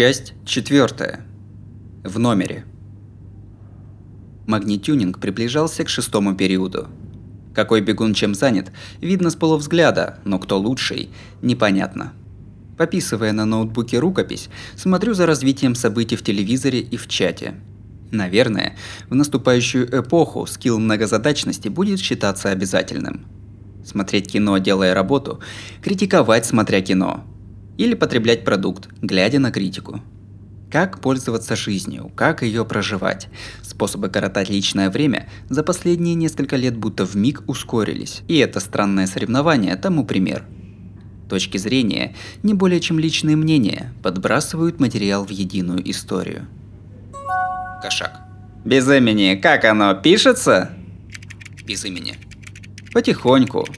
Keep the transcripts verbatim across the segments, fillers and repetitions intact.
Часть четвертая. В номере. Магнитюнинг приближался к шестому периоду. Какой бегун чем занят, видно с полувзгляда, но кто лучший – непонятно. Пописывая на ноутбуке рукопись, смотрю за развитием событий в телевизоре и в чате. Наверное, в наступающую эпоху скилл многозадачности будет считаться обязательным. Смотреть кино, делая работу, критиковать, смотря кино. Или потреблять продукт, глядя на критику. Как пользоваться жизнью, как ее проживать. Способы коротать личное время за последние несколько лет будто вмиг ускорились. И это странное соревнование тому пример. Точки зрения, не более чем личные мнения, подбрасывают материал в единую историю. Кошак. Без имени, как оно, пишется? Без имени. Потихоньку.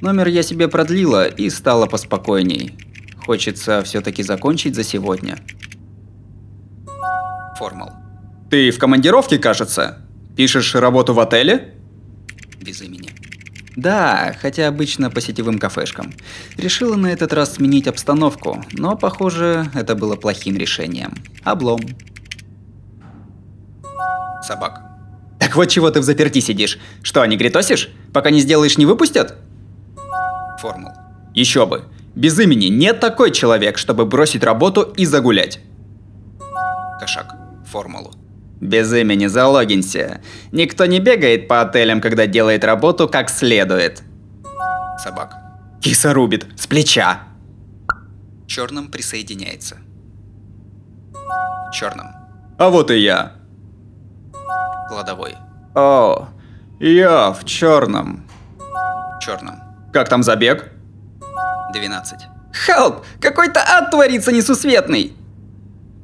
Номер я себе продлила и стала поспокойней. Хочется все-таки закончить за сегодня. Формал. Ты в командировке, кажется? Пишешь работу в отеле? Без имени. Да, хотя обычно по сетевым кафешкам. Решила на этот раз сменить обстановку, но, похоже, это было плохим решением. Облом. Собак. Так вот чего ты взаперти сидишь? Что, не гритосишь? Пока не сделаешь, не выпустят? Формул. Еще бы. Без имени нет такой человек, чтобы бросить работу и загулять. Кошак. Формулу. Без имени залогинься. Никто не бегает по отелям, когда делает работу как следует. Собак. Киса рубит. С плеча. Черным присоединяется. Черным. А вот и я. Кладовой. О, я в черном. Черном. Как там забег? двенадцать. Хелп! Какой-то ад творится несусветный!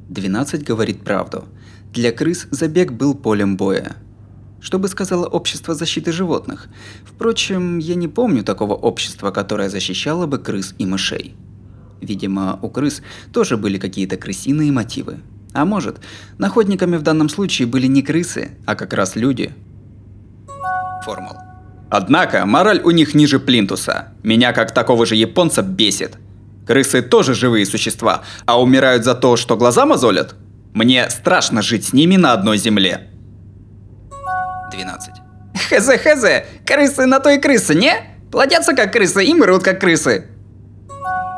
двенадцать говорит правду. Для крыс забег был полем боя. Что бы сказало общество защиты животных? Впрочем, я не помню такого общества, которое защищало бы крыс и мышей. Видимо, у крыс тоже были какие-то крысиные мотивы. А может, находниками в данном случае были не крысы, а как раз люди. Формул. Однако, мораль у них ниже плинтуса. Меня, как такого же японца, бесит. Крысы тоже живые существа, а умирают за то, что глаза мозолят? Мне страшно жить с ними на одной земле. двенадцать. Хз-хз, крысы на то и крысы, не? Плодятся как крысы и мрут как крысы.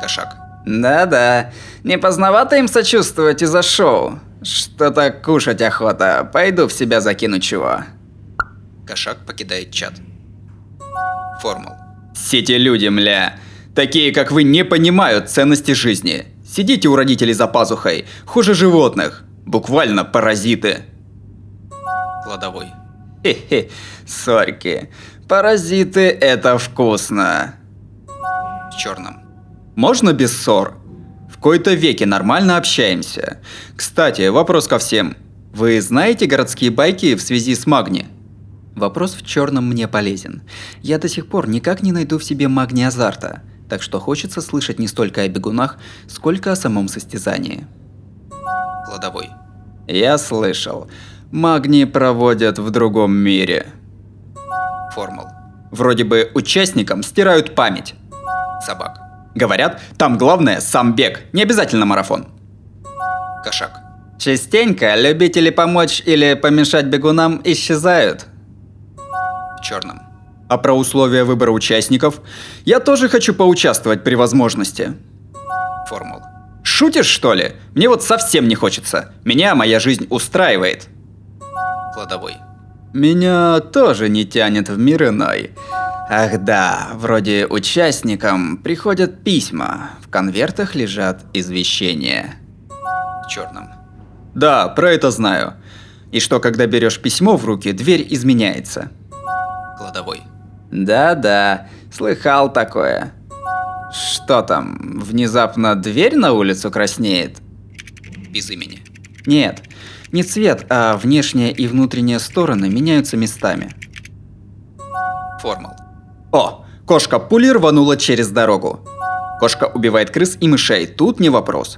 Кошак. Да-да, не поздновато им сочувствовать из-за шоу. Что-то кушать охота, пойду в себя закину чего. Кошак покидает чат. Формул. Сети люди, мля. Такие, как вы, не понимают ценности жизни. Сидите у родителей за пазухой. Хуже животных. Буквально паразиты. Кладовой. Хе-хе, сорьки. Паразиты – это вкусно. В черном. Можно без ссор? В кои-то веки нормально общаемся. Кстати, вопрос ко всем. Вы знаете городские байки в связи с магни? Вопрос в черном мне полезен. Я до сих пор никак не найду в себе магния азарта, так что хочется слышать не столько о бегунах, сколько о самом состязании. Кладовой. Я слышал. Магни проводят в другом мире. Формул. Вроде бы участникам стирают память. Собак. Говорят, там главное сам бег, не обязательно марафон. Кошак. Частенько любители помочь или помешать бегунам исчезают. В черном. А про условия выбора участников? Я тоже хочу поучаствовать при возможности. Формул. Шутишь, что ли? Мне вот совсем не хочется. Меня моя жизнь устраивает. Кладовой. Меня тоже не тянет в мир иной. Ах да, вроде участникам приходят письма. В конвертах лежат извещения. В черном. Да, про это знаю. И что, когда берешь письмо в руки, дверь изменяется. Кладовой. Да-да, слыхал такое. Что там, внезапно дверь на улицу краснеет? Без имени. Нет, не цвет, а внешняя и внутренняя стороны меняются местами. Формул. О, кошка пули рванула через дорогу. Кошка убивает крыс и мышей, тут не вопрос.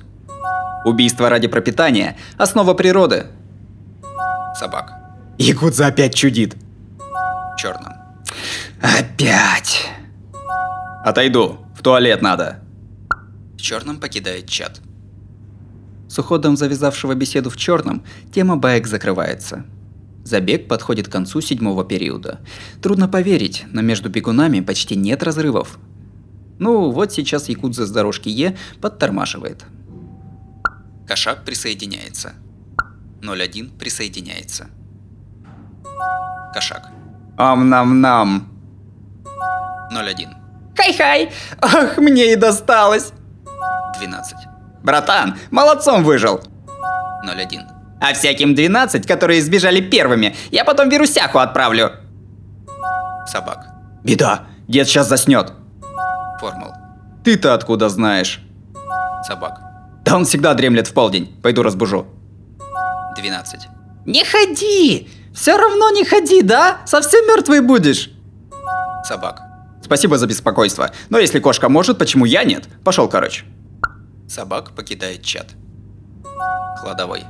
Убийство ради пропитания – основа природы. Собак. Якудза опять чудит. Черным. Опять. Отойду. В туалет надо. В черном покидает чат. С уходом завязавшего беседу в черном, тема баек закрывается. Забег подходит к концу седьмого периода. Трудно поверить, но между бегунами почти нет разрывов. Ну вот сейчас якудза с дорожки Е подтормаживает. Кошак присоединяется. ноль один присоединяется. Кошак. Ам-нам-нам. ноль один. Хай-хай! Ах, мне и досталось! двенадцать. Братан, молодцом выжил! ноль один. А всяким двенадцать, которые сбежали первыми, я потом вирусяху отправлю. Собак. Беда, дед сейчас заснет. Формул. Ты-то откуда знаешь? Собак. Да он всегда дремлет в полдень, пойду разбужу. двенадцать. Не ходи! Все равно не ходи, да? Совсем мертвый будешь. Собак. Спасибо за беспокойство, но если кошка может, почему я нет? Пошел, короче. Собак покидает чат. Кладовой.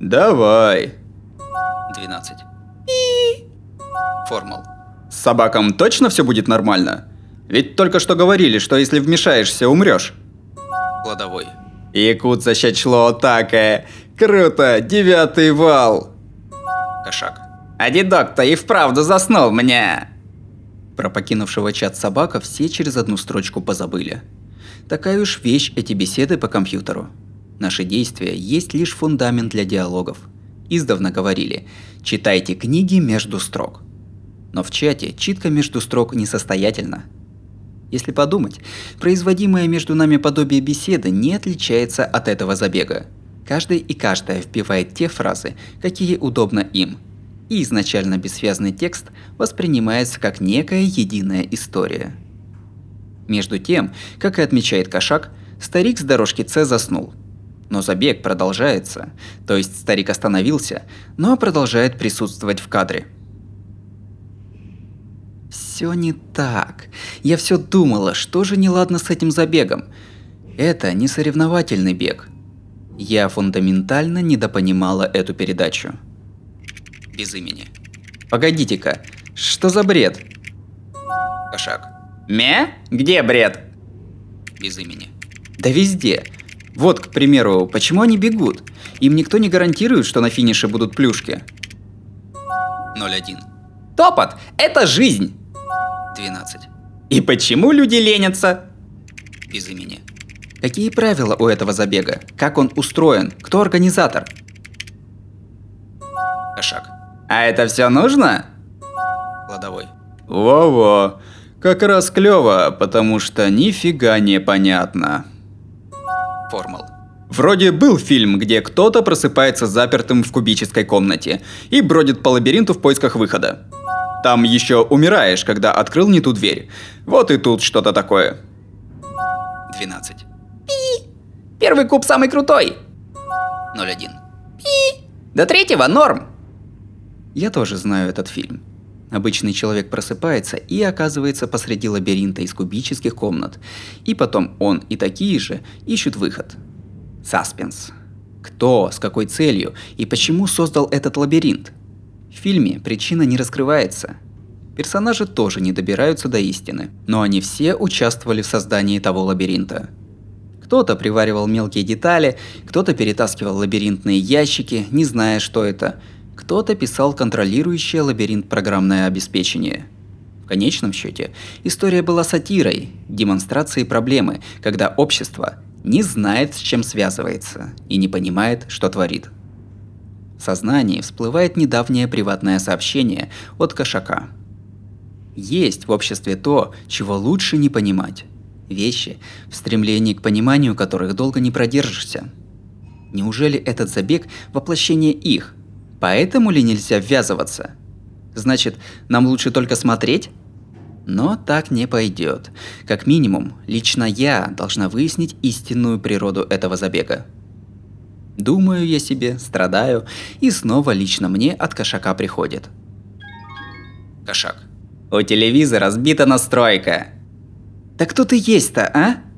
Давай. двенадцать. И... Формул. С собакам точно все будет нормально? Ведь только что говорили, что если вмешаешься, умрешь. Кладовой. Якудза щечло такое. Круто, девятый вал. Кошак. А дедок-то и вправду заснул мне. Про покинувшего чат собака все через одну строчку позабыли. Такая уж вещь эти беседы по компьютеру. Наши действия есть лишь фундамент для диалогов. Издавна говорили, читайте книги между строк. Но в чате читка между строк несостоятельна. Если подумать, производимое между нами подобие беседы не отличается от этого забега. Каждый и каждая вбивает те фразы, какие удобно им. И изначально бессвязный текст воспринимается как некая единая история. Между тем, как и отмечает кошак, старик с дорожки С заснул. Но забег продолжается, то есть старик остановился, но продолжает присутствовать в кадре. Все не так. Я все думала, что же неладно с этим забегом. Это не соревновательный бег. Я фундаментально недопонимала эту передачу. Без имени. Погодите-ка, что за бред? Кошак. Мя? Где бред? Без имени. Да везде. Вот, к примеру, почему они бегут? Им никто не гарантирует, что на финише будут плюшки. ноль один. Топот – это жизнь! двенадцать. И почему люди ленятся? Без имени. Какие правила у этого забега? Как он устроен? Кто организатор? Кошак. А это все нужно? Кладовой. Во-во. Как раз клево, потому что нифига не понятно. Формул. Вроде был фильм, где кто-то просыпается запертым в кубической комнате и бродит по лабиринту в поисках выхода. Там еще умираешь, когда открыл не ту дверь. Вот и тут что-то такое. двенадцать. Пи! Первый куб самый крутой. ноль один. Пи! До третьего норм. Я тоже знаю этот фильм. Обычный человек просыпается и оказывается посреди лабиринта из кубических комнат. И потом он и такие же ищут выход. Саспенс. Кто, с какой целью и почему создал этот лабиринт? В фильме причина не раскрывается. Персонажи тоже не добираются до истины, но они все участвовали в создании того лабиринта. Кто-то приваривал мелкие детали, кто-то перетаскивал лабиринтные ящики, не зная, что это. Кто-то писал контролирующее лабиринт программное обеспечение. В конечном счете, история была сатирой, демонстрацией проблемы, когда общество не знает, с чем связывается, и не понимает, что творит. В сознании всплывает недавнее приватное сообщение от кошака. Есть в обществе то, чего лучше не понимать. Вещи, в стремлении к пониманию которых долго не продержишься. Неужели этот забег – воплощение их? Поэтому ли нельзя ввязываться? Значит, нам лучше только смотреть? Но так не пойдет. Как минимум, лично я должна выяснить истинную природу этого забега. Думаю я себе, страдаю, и снова лично мне от кошака приходит. Кошак. У телевизора сбита настройка. Да кто ты есть-то, а?